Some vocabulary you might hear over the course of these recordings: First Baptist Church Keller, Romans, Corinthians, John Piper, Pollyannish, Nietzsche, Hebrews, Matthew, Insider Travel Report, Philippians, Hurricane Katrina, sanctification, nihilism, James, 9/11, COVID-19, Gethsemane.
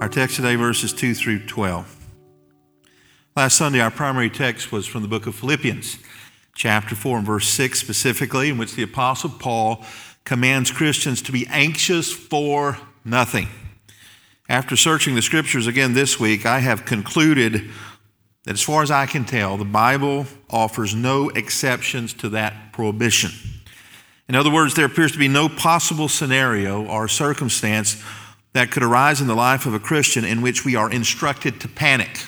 Our text today, verses 2 through 12. Last Sunday, our primary text was from the book of Philippians, chapter 4 and verse 6 specifically, in which the Apostle Paul commands Christians to be anxious for nothing. After searching the Scriptures again this week, I have concluded that as far as I can tell, the Bible offers no exceptions to that prohibition. In other words, there appears to be no possible scenario or circumstance that could arise in the life of a Christian in which we are instructed to panic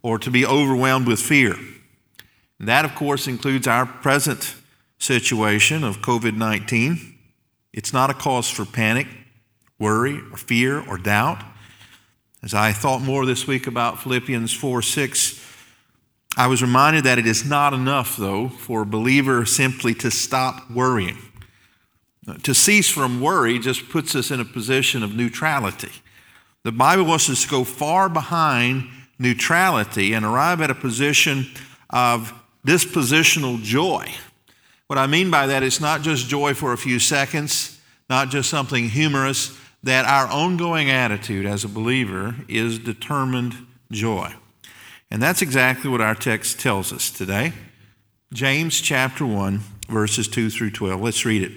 or to be overwhelmed with fear. And that, of course, includes our present situation of COVID-19. It's not a cause for panic, worry, or fear, or doubt. As I thought more this week about Philippians 4:6, I was reminded that it is not enough, though, for a believer simply to stop worrying. To cease from worry just puts us in a position of neutrality. The Bible wants us to go far behind neutrality and arrive at a position of dispositional joy. What I mean by that is not just joy for a few seconds, not just something humorous, that our ongoing attitude as a believer is determined joy. And that's exactly what our text tells us today. James chapter 1, verses 2 through 12. Let's read it.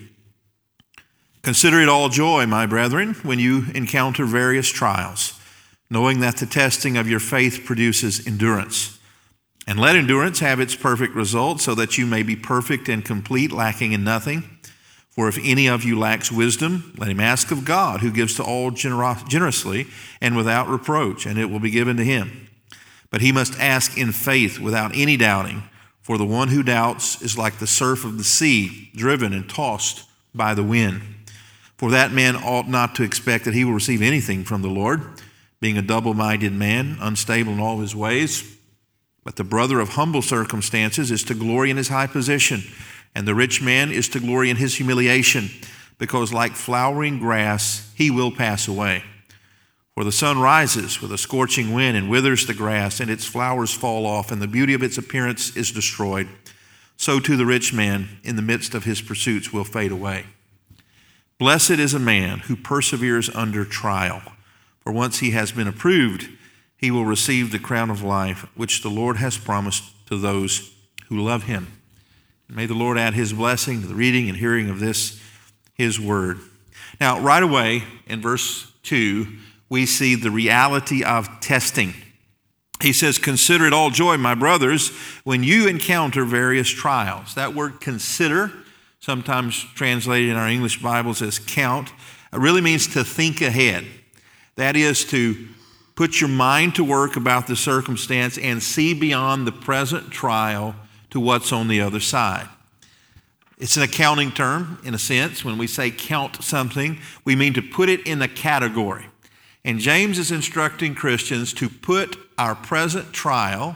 Consider it all joy, my brethren, when you encounter various trials, knowing that the testing of your faith produces endurance. And let endurance have its perfect result, so that you may be perfect and complete, lacking in nothing. For if any of you lacks wisdom, let him ask of God, who gives to all generously and without reproach, and it will be given to him. But he must ask in faith without any doubting, for the one who doubts is like the surf of the sea, driven and tossed by the wind. For that man ought not to expect that he will receive anything from the Lord, being a double-minded man, unstable in all his ways. But the brother of humble circumstances is to glory in his high position, and the rich man is to glory in his humiliation, because like flowering grass, he will pass away. For the sun rises with a scorching wind and withers the grass, and its flowers fall off, and the beauty of its appearance is destroyed. So too the rich man, in the midst of his pursuits, will fade away. Blessed is a man who perseveres under trial, for once he has been approved, he will receive the crown of life, which the Lord has promised to those who love him. May the Lord add his blessing to the reading and hearing of this, his word. Now, right away in verse 2, we see the reality of testing. He says, consider it all joy, my brothers, when you encounter various trials. That word consider, sometimes translated in our English Bibles as count, it really means to think ahead. That is to put your mind to work about the circumstance and see beyond the present trial to what's on the other side. It's an accounting term, in a sense. When we say count something, we mean to put it in a category. And James is instructing Christians to put our present trial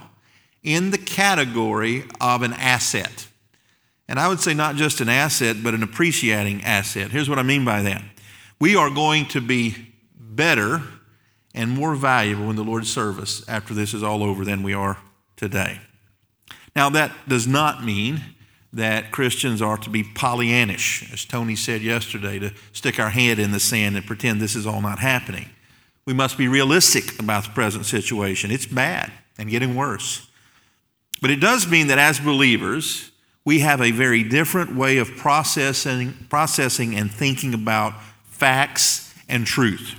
in the category of an asset. And I would say not just an asset, but an appreciating asset. Here's what I mean by that. We are going to be better and more valuable in the Lord's service after this is all over than we are today. Now, that does not mean that Christians are to be Pollyannish, as Tony said yesterday, to stick our head in the sand and pretend this is all not happening. We must be realistic about the present situation. It's bad and getting worse. But it does mean that as believers, we have a very different way of processing and thinking about facts and truth.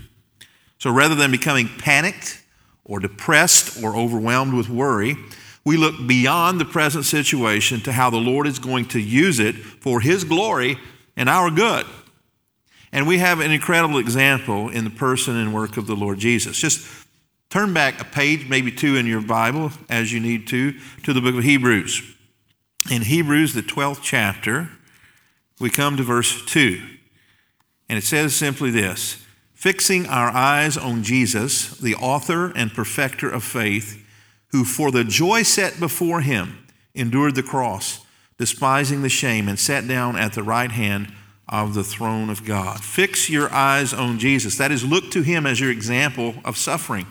So rather than becoming panicked or depressed or overwhelmed with worry, we look beyond the present situation to how the Lord is going to use it for his glory and our good. And we have an incredible example in the person and work of the Lord Jesus. Just turn back a page, maybe two in your Bible as you need to the book of Hebrews. In Hebrews, the 12th chapter, we come to verse 2, and it says simply this: fixing our eyes on Jesus, the author and perfecter of faith, who for the joy set before him endured the cross, despising the shame, and sat down at the right hand of the throne of God. Fix your eyes on Jesus. That is, look to him as your example of suffering.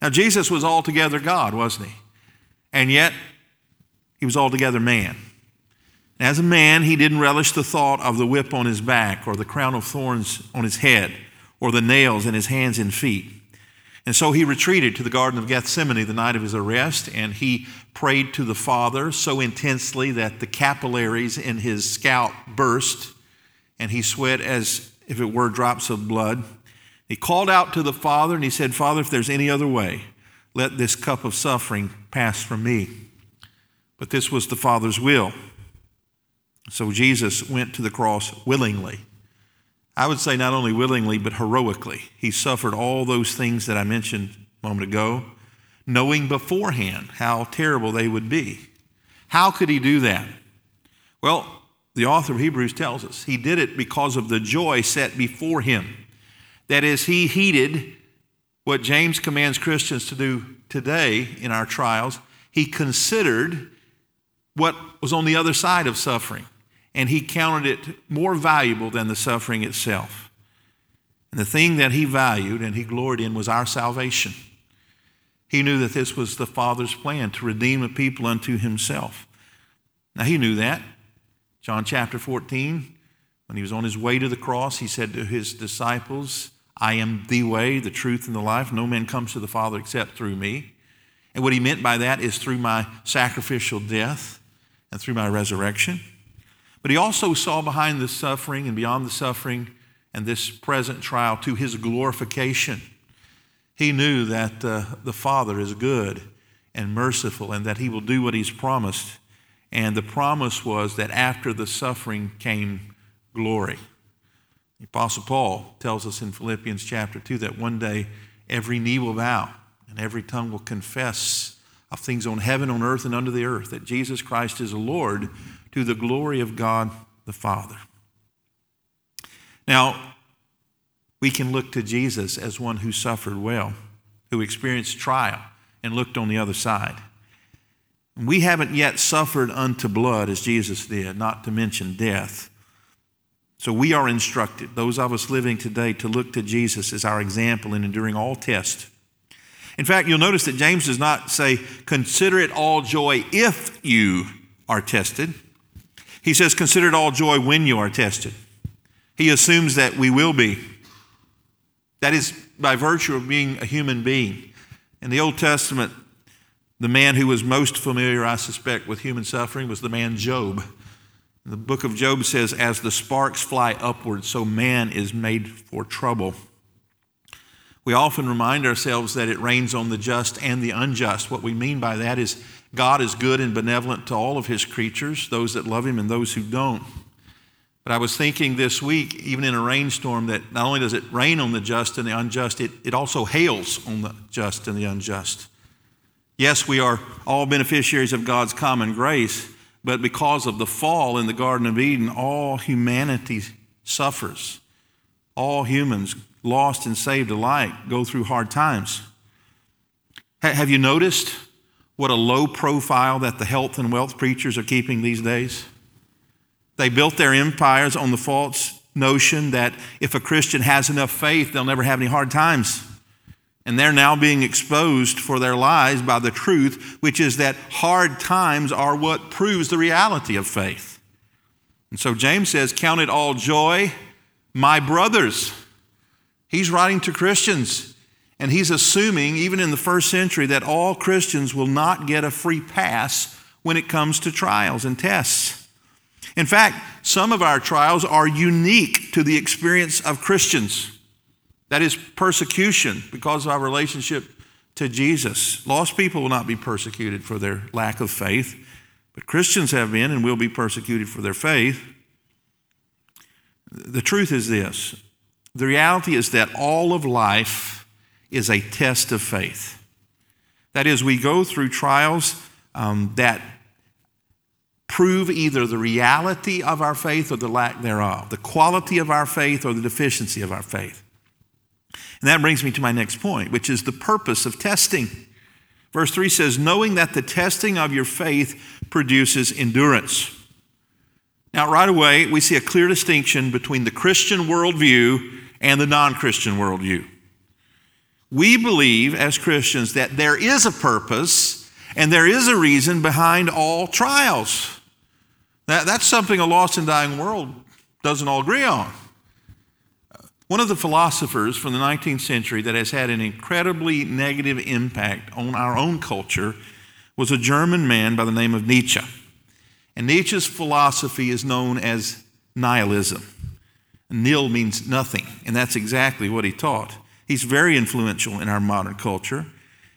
Now, Jesus was altogether God, wasn't he? And yet, he was altogether man. As a man, he didn't relish the thought of the whip on his back or the crown of thorns on his head or the nails in his hands and feet. And so he retreated to the Garden of Gethsemane the night of his arrest, and he prayed to the Father so intensely that the capillaries in his scalp burst, and he sweat as if it were drops of blood. He called out to the Father, and he said, "Father, if there's any other way, let this cup of suffering pass from me." But this was the Father's will. So Jesus went to the cross willingly. I would say not only willingly, but heroically. He suffered all those things that I mentioned a moment ago, knowing beforehand how terrible they would be. How could he do that? Well, the author of Hebrews tells us he did it because of the joy set before him. That is, he heeded what James commands Christians to do today in our trials. He considered what was on the other side of suffering, and he counted it more valuable than the suffering itself. And the thing that he valued and he gloried in was our salvation. He knew that this was the Father's plan, to redeem a people unto himself. Now, he knew that. John chapter 14, when he was on his way to the cross, he said to his disciples, "I am the way, the truth, and the life. No man comes to the Father except through me." And what he meant by that is through my sacrificial death and through my resurrection. But he also saw behind the suffering and beyond the suffering and this present trial to his glorification. He knew that the Father is good and merciful, and that he will do what he's promised. And the promise was that after the suffering came glory. The Apostle Paul tells us in Philippians chapter 2 that one day every knee will bow and every tongue will confess of things on heaven, on earth, and under the earth, that Jesus Christ is Lord, to the glory of God the Father. Now, we can look to Jesus as one who suffered well, who experienced trial and looked on the other side. We haven't yet suffered unto blood as Jesus did, not to mention death. So we are instructed, those of us living today, to look to Jesus as our example in enduring all tests. In fact, you'll notice that James does not say, "Consider it all joy if you are tested." He says, "Consider it all joy when you are tested." He assumes that we will be. That is, by virtue of being a human being. In the Old Testament, the man who was most familiar, I suspect, with human suffering was the man Job. The book of Job says, "As the sparks fly upward, so man is made for trouble." We often remind ourselves that it rains on the just and the unjust. What we mean by that is God is good and benevolent to all of his creatures, those that love him and those who don't. But I was thinking this week, even in a rainstorm, that not only does it rain on the just and the unjust, it also hails on the just and the unjust. Yes, we are all beneficiaries of God's common grace, but because of the fall in the Garden of Eden, all humanity suffers. All humans, lost and saved alike, go through hard times. Have you noticed what a low profile that the health and wealth preachers are keeping these days? They built their empires on the false notion that if a Christian has enough faith, they'll never have any hard times. And they're now being exposed for their lies by the truth, which is that hard times are what proves the reality of faith. And so James says, "Count it all joy, my brothers." He's writing to Christians, and he's assuming, even in the first century, that all Christians will not get a free pass when it comes to trials and tests. In fact, some of our trials are unique to the experience of Christians. That is, persecution because of our relationship to Jesus. Lost people will not be persecuted for their lack of faith, but Christians have been and will be persecuted for their faith. The truth is this. The reality is that all of life is a test of faith. That is, we go through trials that prove either the reality of our faith or the lack thereof, the quality of our faith or the deficiency of our faith. And that brings me to my next point, which is the purpose of testing. Verse 3 says, knowing that the testing of your faith produces endurance. Now, right away, we see a clear distinction between the Christian worldview and the non-Christian worldview. We believe as Christians that there is a purpose and there is a reason behind all trials. That's something a lost and dying world doesn't all agree on. One of the philosophers from the 19th century that has had an incredibly negative impact on our own culture was a German man by the name of Nietzsche. And Nietzsche's philosophy is known as nihilism. Nil means nothing, and that's exactly what he taught. He's very influential in our modern culture.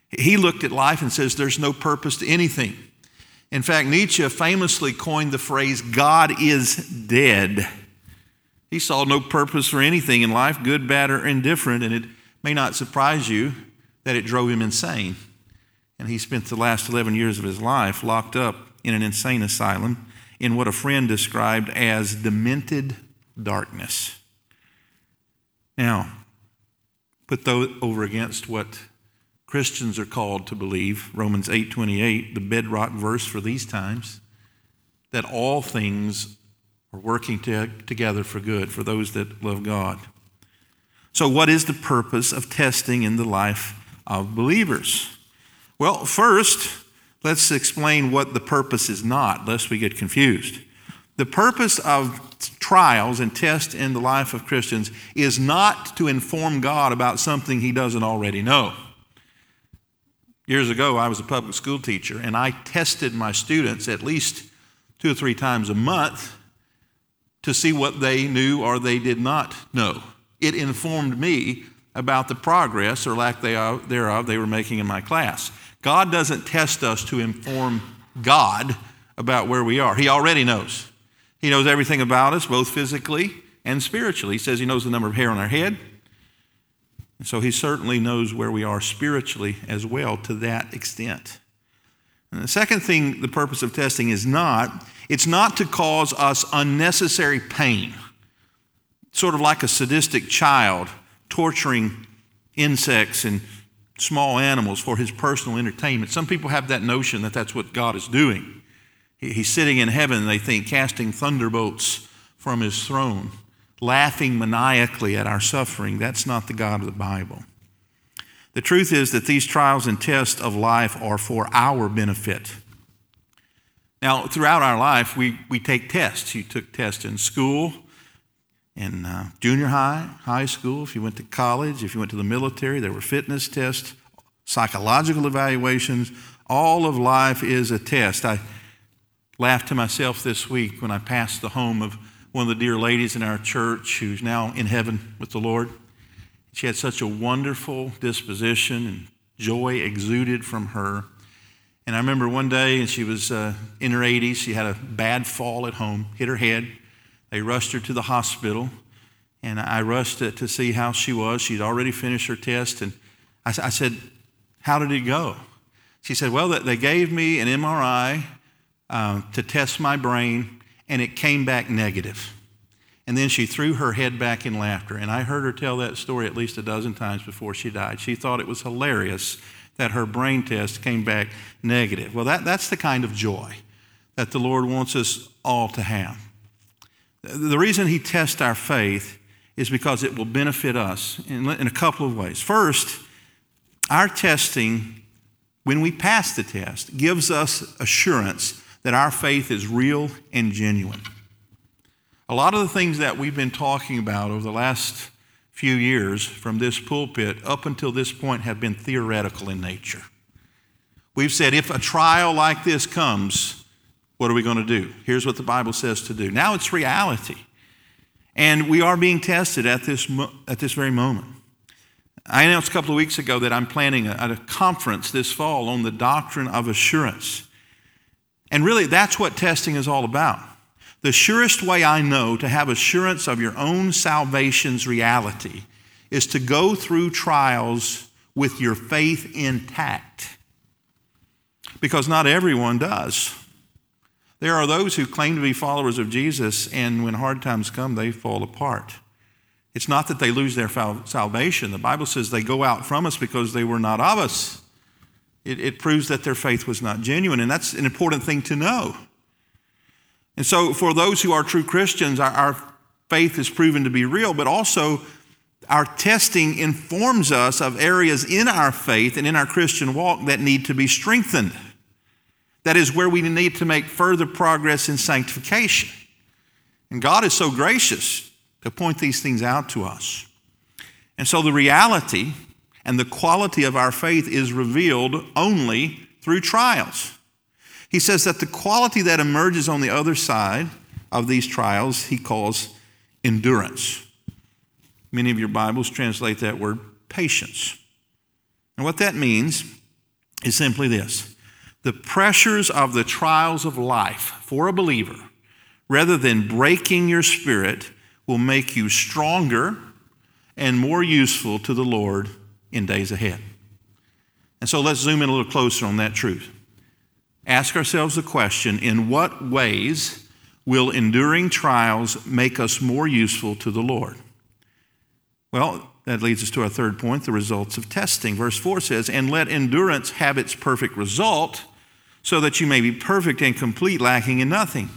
He looked at life and says there's no purpose to anything. In fact, Nietzsche famously coined the phrase, God is dead. He saw no purpose for anything in life, good, bad, or indifferent, and it may not surprise you that it drove him insane. And he spent the last 11 years of his life locked up in an insane asylum in what a friend described as demented darkness. Now, put those over against what Christians are called to believe, Romans 8:28, the bedrock verse for these times, that all things are working together for good for those that love God. So what is the purpose of testing in the life of believers? Well, first, let's explain what the purpose is not, lest we get confused. The purpose of trials and tests in the life of Christians is not to inform God about something he doesn't already know. Years ago, I was a public school teacher, and I tested my students at least 2 or 3 times a month to see what they knew or they did not know. It informed me about the progress or lack thereof they were making in my class. God doesn't test us to inform God about where we are. He already knows. He knows everything about us, both physically and spiritually. He says he knows the number of hair on our head. And so he certainly knows where we are spiritually as well to that extent. And the second thing the purpose of testing is not, it's not to cause us unnecessary pain, sort of like a sadistic child torturing insects and small animals for his personal entertainment. Some people have that notion that that's what God is doing. He's sitting in heaven, they think, casting thunderbolts from his throne, laughing maniacally at our suffering. That's not the God of the Bible. The truth is that these trials and tests of life are for our benefit. Now, throughout our life, we take tests. You took tests in school, in junior high, high school. If you went to college, if you went to the military, there were fitness tests, psychological evaluations. All of life is a test. I laughed to myself this week when I passed the home of one of the dear ladies in our church who's now in heaven with the Lord. She had such a wonderful disposition, and joy exuded from her. And I remember one day, and she was in her 80s, she had a bad fall at home, hit her head. They rushed her to the hospital, and I rushed to see how she was. She'd already finished her test, and I said, how did it go? She said, well, they gave me an MRI to test my brain, and it came back negative. And then she threw her head back in laughter, and I heard her tell that story at least a dozen times before she died. She thought it was hilarious that her brain test came back negative. Well, that's the kind of joy that the Lord wants us all to have. The reason he tests our faith is because it will benefit us in a couple of ways. First, our testing, when we pass the test, gives us assurance that our faith is real and genuine. A lot of the things that we've been talking about over the last few years from this pulpit up until this point have been theoretical in nature. We've said if a trial like this comes, what are we going to do? Here's what the Bible says to do. Now it's reality. And we are being tested at this very moment. I announced a couple of weeks ago that I'm planning a conference this fall on the doctrine of assurance. And really, that's what testing is all about. The surest way I know to have assurance of your own salvation's reality is to go through trials with your faith intact. Because not everyone does. There are those who claim to be followers of Jesus, and when hard times come, they fall apart. It's not that they lose their salvation. The Bible says they go out from us because they were not of us. It proves that their faith was not genuine, and that's an important thing to know. And so for those who are true Christians, our faith is proven to be real, but also our testing informs us of areas in our faith and in our Christian walk that need to be strengthened. That is where we need to make further progress in sanctification. And God is so gracious to point these things out to us. And so the reality and the quality of our faith is revealed only through trials. He says that the quality that emerges on the other side of these trials, he calls endurance. Many of your Bibles translate that word patience. And what that means is simply this: the pressures of the trials of life for a believer, rather than breaking your spirit, will make you stronger and more useful to the Lord in days ahead. And so let's zoom in a little closer on that truth. Ask ourselves the question, in what ways will enduring trials make us more useful to the Lord? Well, that leads us to our third point, the results of testing. Verse 4 says, "And let endurance have its perfect result, so that you may be perfect and complete, lacking in nothing."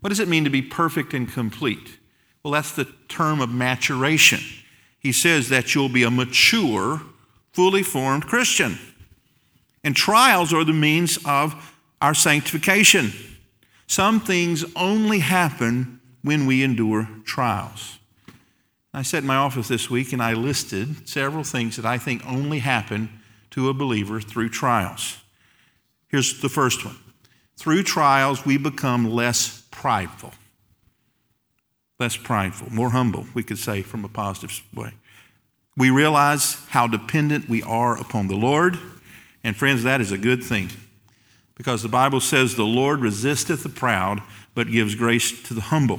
What does it mean to be perfect and complete? Well, that's the term of maturation. He says that you'll be a mature, fully formed Christian. And trials are the means of our sanctification. Some things only happen when we endure trials. I sat in my office this week and I listed several things that I think only happen to a believer through trials. Here's the first one. Through trials, we become less prideful. Less prideful, more humble, we could say, from a positive way. We realize how dependent we are upon the Lord. And friends, that is a good thing, because the Bible says the Lord resisteth the proud, but gives grace to the humble.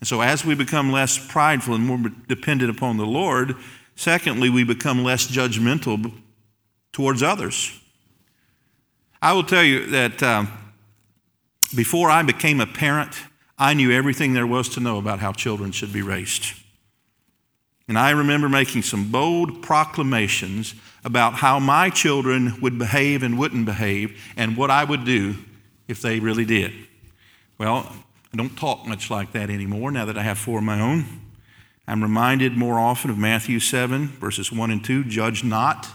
And so as we become less prideful and more dependent upon the Lord, secondly, we become less judgmental towards others. I will tell you that before I became a parent, I knew everything there was to know about how children should be raised. And I remember making some bold proclamations about how my children would behave and wouldn't behave and what I would do if they really did. Well, I don't talk much like that anymore now that I have four of my own. I'm reminded more often of Matthew 7, verses 1 and 2, "Judge not,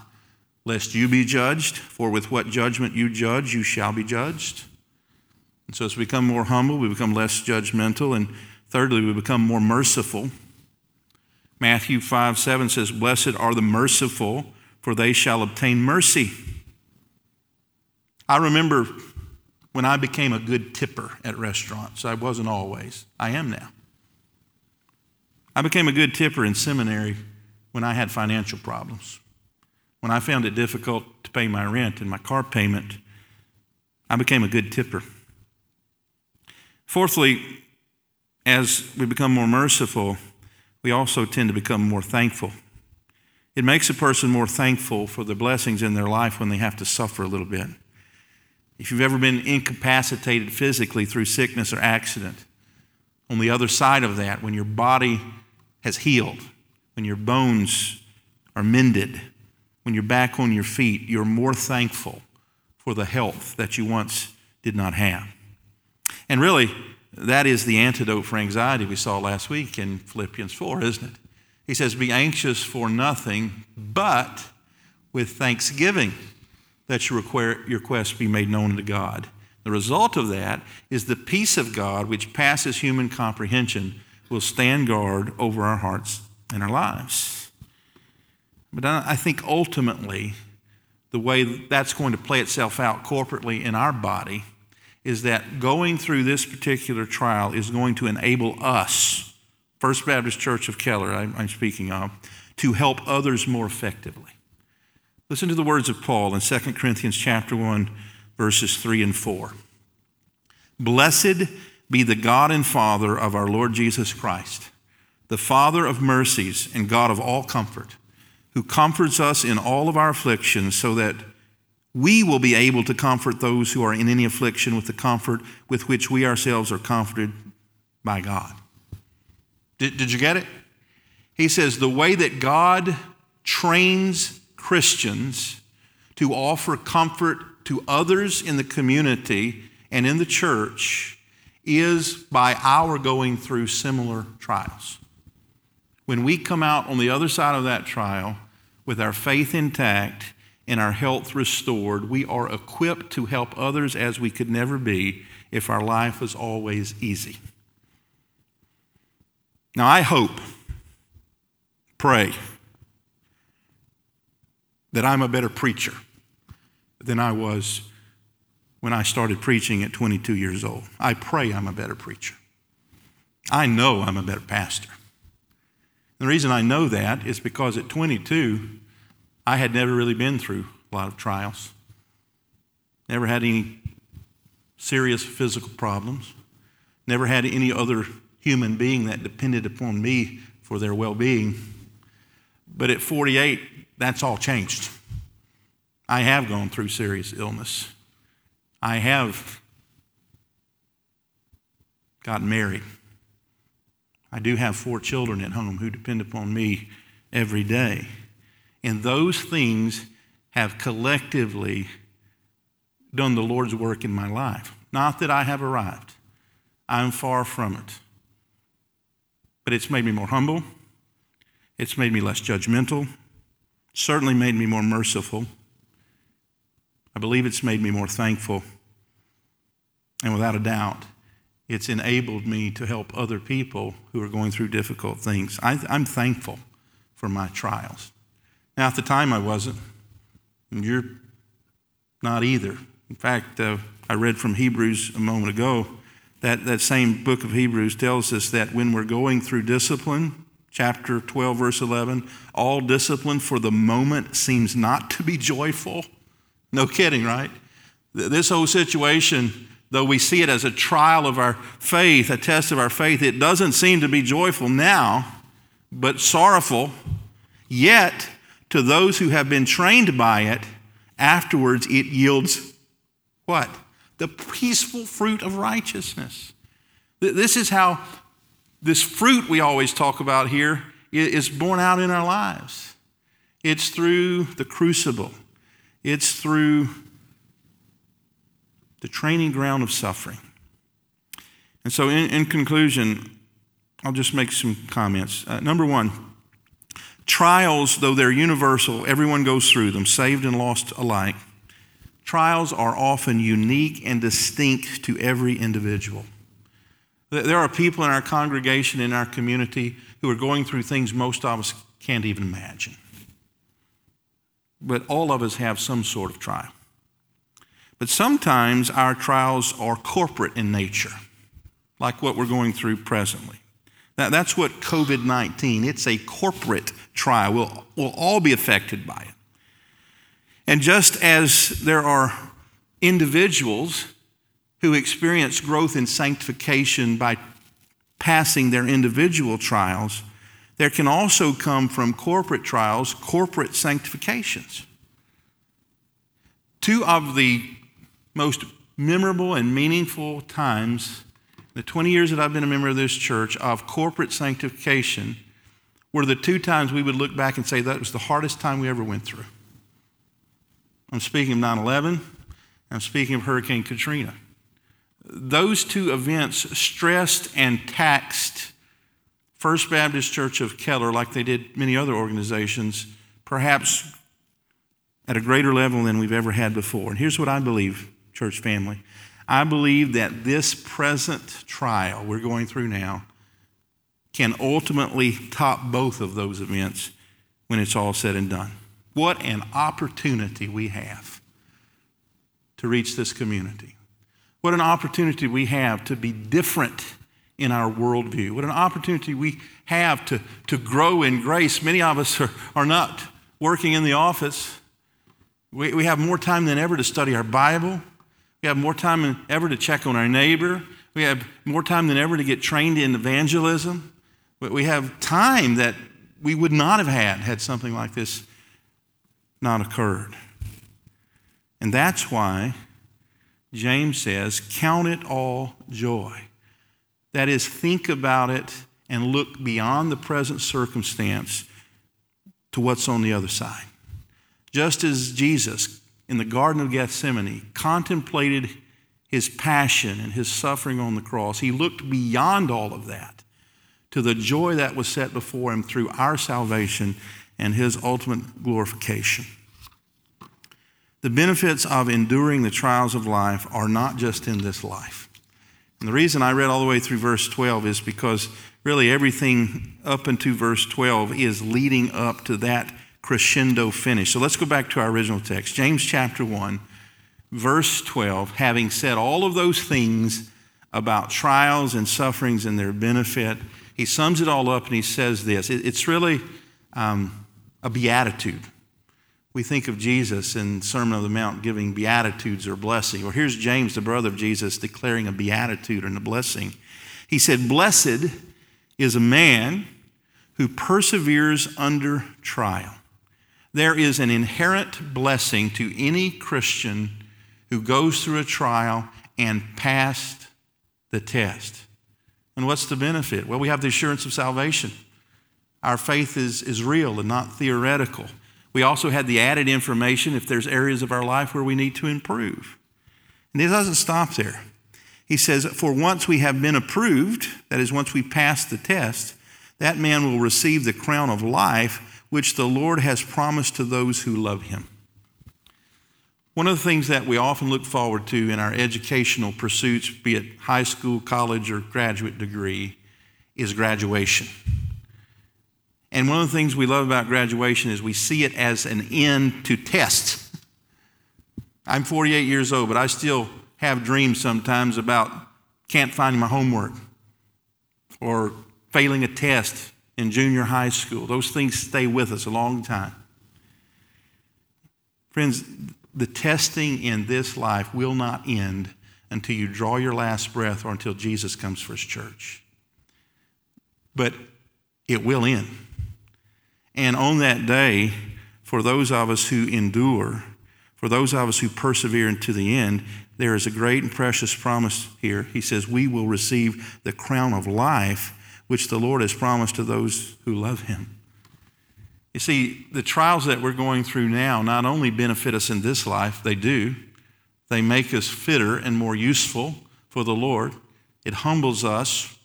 lest you be judged, for with what judgment you judge, you shall be judged." And so as we become more humble, we become less judgmental, and thirdly, we become more merciful. Matthew 5:7 says, "Blessed are the merciful, for they shall obtain mercy." I remember when I became a good tipper at restaurants. I wasn't always. I am now. I became a good tipper in seminary when I had financial problems. When I found it difficult to pay my rent and my car payment, I became a good tipper. Fourthly, as we become more merciful, we also tend to become more thankful. It makes a person more thankful for the blessings in their life when they have to suffer a little bit. If you've ever been incapacitated physically through sickness or accident, on the other side of that, when your body has healed, when your bones are mended, when you're back on your feet, you're more thankful for the health that you once did not have. And really, that is the antidote for anxiety we saw last week in Philippians 4, isn't it? He says, "Be anxious for nothing, but with thanksgiving, that your requests be made known to God." The result of that is the peace of God, which passes human comprehension, will stand guard over our hearts and our lives. But I think ultimately, the way that's going to play itself out corporately in our body is that going through this particular trial is going to enable us, First Baptist Church of Keller I'm speaking of, to help others more effectively. Listen to the words of Paul in 2 Corinthians chapter 1, verses 3 and 4. "Blessed be the God and Father of our Lord Jesus Christ, the Father of mercies and God of all comfort, who comforts us in all of our afflictions, so that we will be able to comfort those who are in any affliction with the comfort with which we ourselves are comforted by God." Did you get it? He says the way that God trains Christians to offer comfort to others in the community and in the church is by our going through similar trials. When we come out on the other side of that trial with our faith intact and our health restored, we are equipped to help others as we could never be if our life was always easy. Now, I hope, pray, that I'm a better preacher than I was when I started preaching at 22 years old. I pray I'm a better preacher. I know I'm a better pastor. And the reason I know that is because at 22, I had never really been through a lot of trials, never had any serious physical problems, never had any other human being that depended upon me for their well-being. But at 48, that's all changed. I have gone through serious illness. I have gotten married. I do have 4 children at home who depend upon me every day. And those things have collectively done the Lord's work in my life. Not that I have arrived. I'm far from it. But it's made me more humble. It's made me less judgmental. Certainly made me more merciful. I believe it's made me more thankful. And without a doubt, it's enabled me to help other people who are going through difficult things. I'm thankful for my trials. Now, at the time, I wasn't. And you're not either. In fact, I read from Hebrews a moment ago that same book of Hebrews tells us that when we're going through discipline, chapter 12, verse 11, all discipline for the moment seems not to be joyful. No kidding, right? This whole situation, though we see it as a trial of our faith, a test of our faith, it doesn't seem to be joyful now, but sorrowful. Yet, to those who have been trained by it, afterwards it yields what? The peaceful fruit of righteousness. This is how this fruit we always talk about here is borne out in our lives. It's through the crucible. It's through the training ground of suffering. And so in conclusion, I'll just make some comments. Number one, trials, though they're universal, everyone goes through them, saved and lost alike. Trials are often unique and distinct to every individual. There are people in our congregation, in our community, who are going through things most of us can't even imagine. But all of us have some sort of trial. But sometimes our trials are corporate in nature, like what we're going through presently. Now, that's what COVID-19, it's a corporate trial. We'll all be affected by it. And just as there are individuals who experience growth in sanctification by passing their individual trials, there can also come from corporate trials, corporate sanctifications. Two of the most memorable and meaningful times, the 20 years that I've been a member of this church, of corporate sanctification, were the 2 times we would look back and say that was the hardest time we ever went through. I'm speaking of 9/11. I'm speaking of Hurricane Katrina. Those 2 events stressed and taxed First Baptist Church of Keller, like they did many other organizations, perhaps at a greater level than we've ever had before. And here's what I believe, church family. I believe that this present trial we're going through now can ultimately top both of those events when it's all said and done. What an opportunity we have to reach this community. What an opportunity we have to be different in our worldview. What an opportunity we have to grow in grace. Many of us are not working in the office. We have more time than ever to study our Bible. We have more time than ever to check on our neighbor. We have more time than ever to get trained in evangelism. We have time that we would not have had something like this not occurred. And that's why James says, count it all joy. That is, think about it and look beyond the present circumstance to what's on the other side. Just as Jesus in the Garden of Gethsemane contemplated his passion and his suffering on the cross, he looked beyond all of that to the joy that was set before him through our salvation and his ultimate glorification. The benefits of enduring the trials of life are not just in this life. And the reason I read all the way through verse 12 is because really everything up into verse 12 is leading up to that crescendo finish. So let's go back to our original text. James chapter 1, verse 12, having said all of those things about trials and sufferings and their benefit, he sums it all up and he says this. It's really a beatitude. We think of Jesus in Sermon on the Mount giving beatitudes or blessing. Or here's James, the brother of Jesus, declaring a beatitude and a blessing. He said, "Blessed is a man who perseveres under trial." There is an inherent blessing to any Christian who goes through a trial and passed the test. And what's the benefit? Well, we have the assurance of salvation. Our faith is real and not theoretical. We also had the added information if there's areas of our life where we need to improve. And it doesn't stop there. He says, for once we have been approved, that is, once we pass the test, that man will receive the crown of life which the Lord has promised to those who love him. One of the things that we often look forward to in our educational pursuits, be it high school, college, or graduate degree, is graduation. And one of the things we love about graduation is we see it as an end to tests. I'm 48 years old, but I still have dreams sometimes about can't find my homework or failing a test in junior high school. Those things stay with us a long time. Friends, the testing in this life will not end until you draw your last breath or until Jesus comes for his church. But it will end. And on that day, for those of us who endure, for those of us who persevere into the end, there is a great and precious promise here. He says, we will receive the crown of life which the Lord has promised to those who love him. You see, the trials that we're going through now not only benefit us in this life, they do. They make us fitter and more useful for the Lord. It humbles us,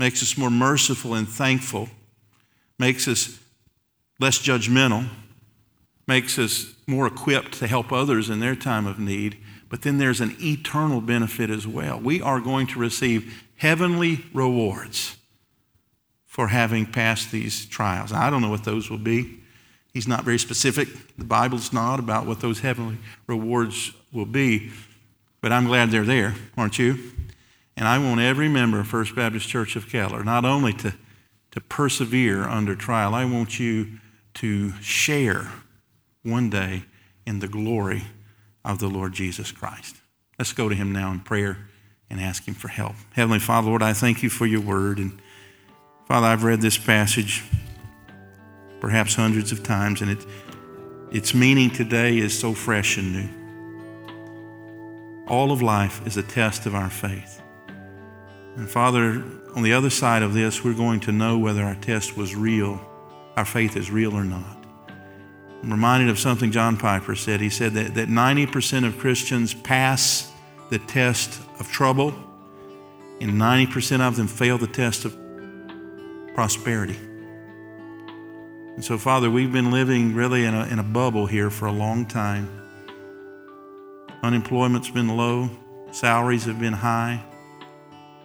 makes us more merciful and thankful, makes us less judgmental, makes us more equipped to help others in their time of need. But then there's an eternal benefit as well. We are going to receive heavenly rewards for having passed these trials. I don't know what those will be. He's not very specific. The Bible's not about what those heavenly rewards will be, but I'm glad they're there, aren't you? And I want every member of First Baptist Church of Keller not only to persevere under trial, I want you to share one day in the glory of the Lord Jesus Christ. Let's go to him now in prayer and ask him for help. Heavenly Father, Lord, I thank you for your word. And Father, I've read this passage perhaps hundreds of times, and its meaning today is so fresh and new. All of life is a test of our faith. And Father, on the other side of this, we're going to know whether our test was real, our faith is real or not. I'm reminded of something John Piper said. He said that 90% of Christians pass the test of trouble, and 90% of them fail the test of prosperity. And so, Father, we've been living really in a bubble here for a long time. Unemployment's been low. Salaries have been high.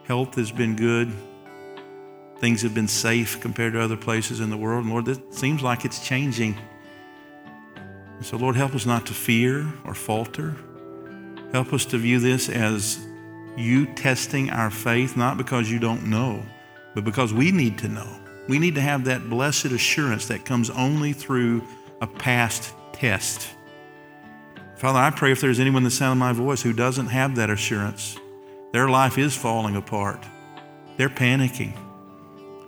Health has been good. Things have been safe compared to other places in the world. And Lord, it seems like it's changing. And so, Lord, help us not to fear or falter. Help us to view this as you testing our faith, not because you don't know, but because we need to know. We need to have that blessed assurance that comes only through a past test. Father, I pray if there's anyone in the sound of my voice who doesn't have that assurance, their life is falling apart. They're panicking.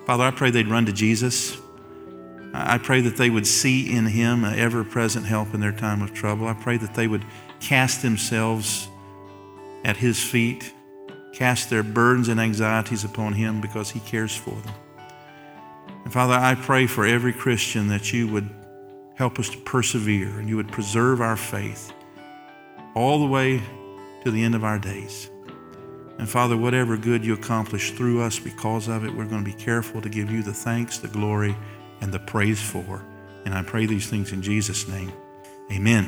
Father, I pray they'd run to Jesus. I pray that they would see in him an ever-present help in their time of trouble. I pray that they would cast themselves at his feet, cast their burdens and anxieties upon him because he cares for them. And Father, I pray for every Christian that you would help us to persevere and you would preserve our faith all the way to the end of our days. And Father, whatever good you accomplish through us because of it, we're going to be careful to give you the thanks, the glory, and the praise for. And I pray these things in Jesus' name. Amen.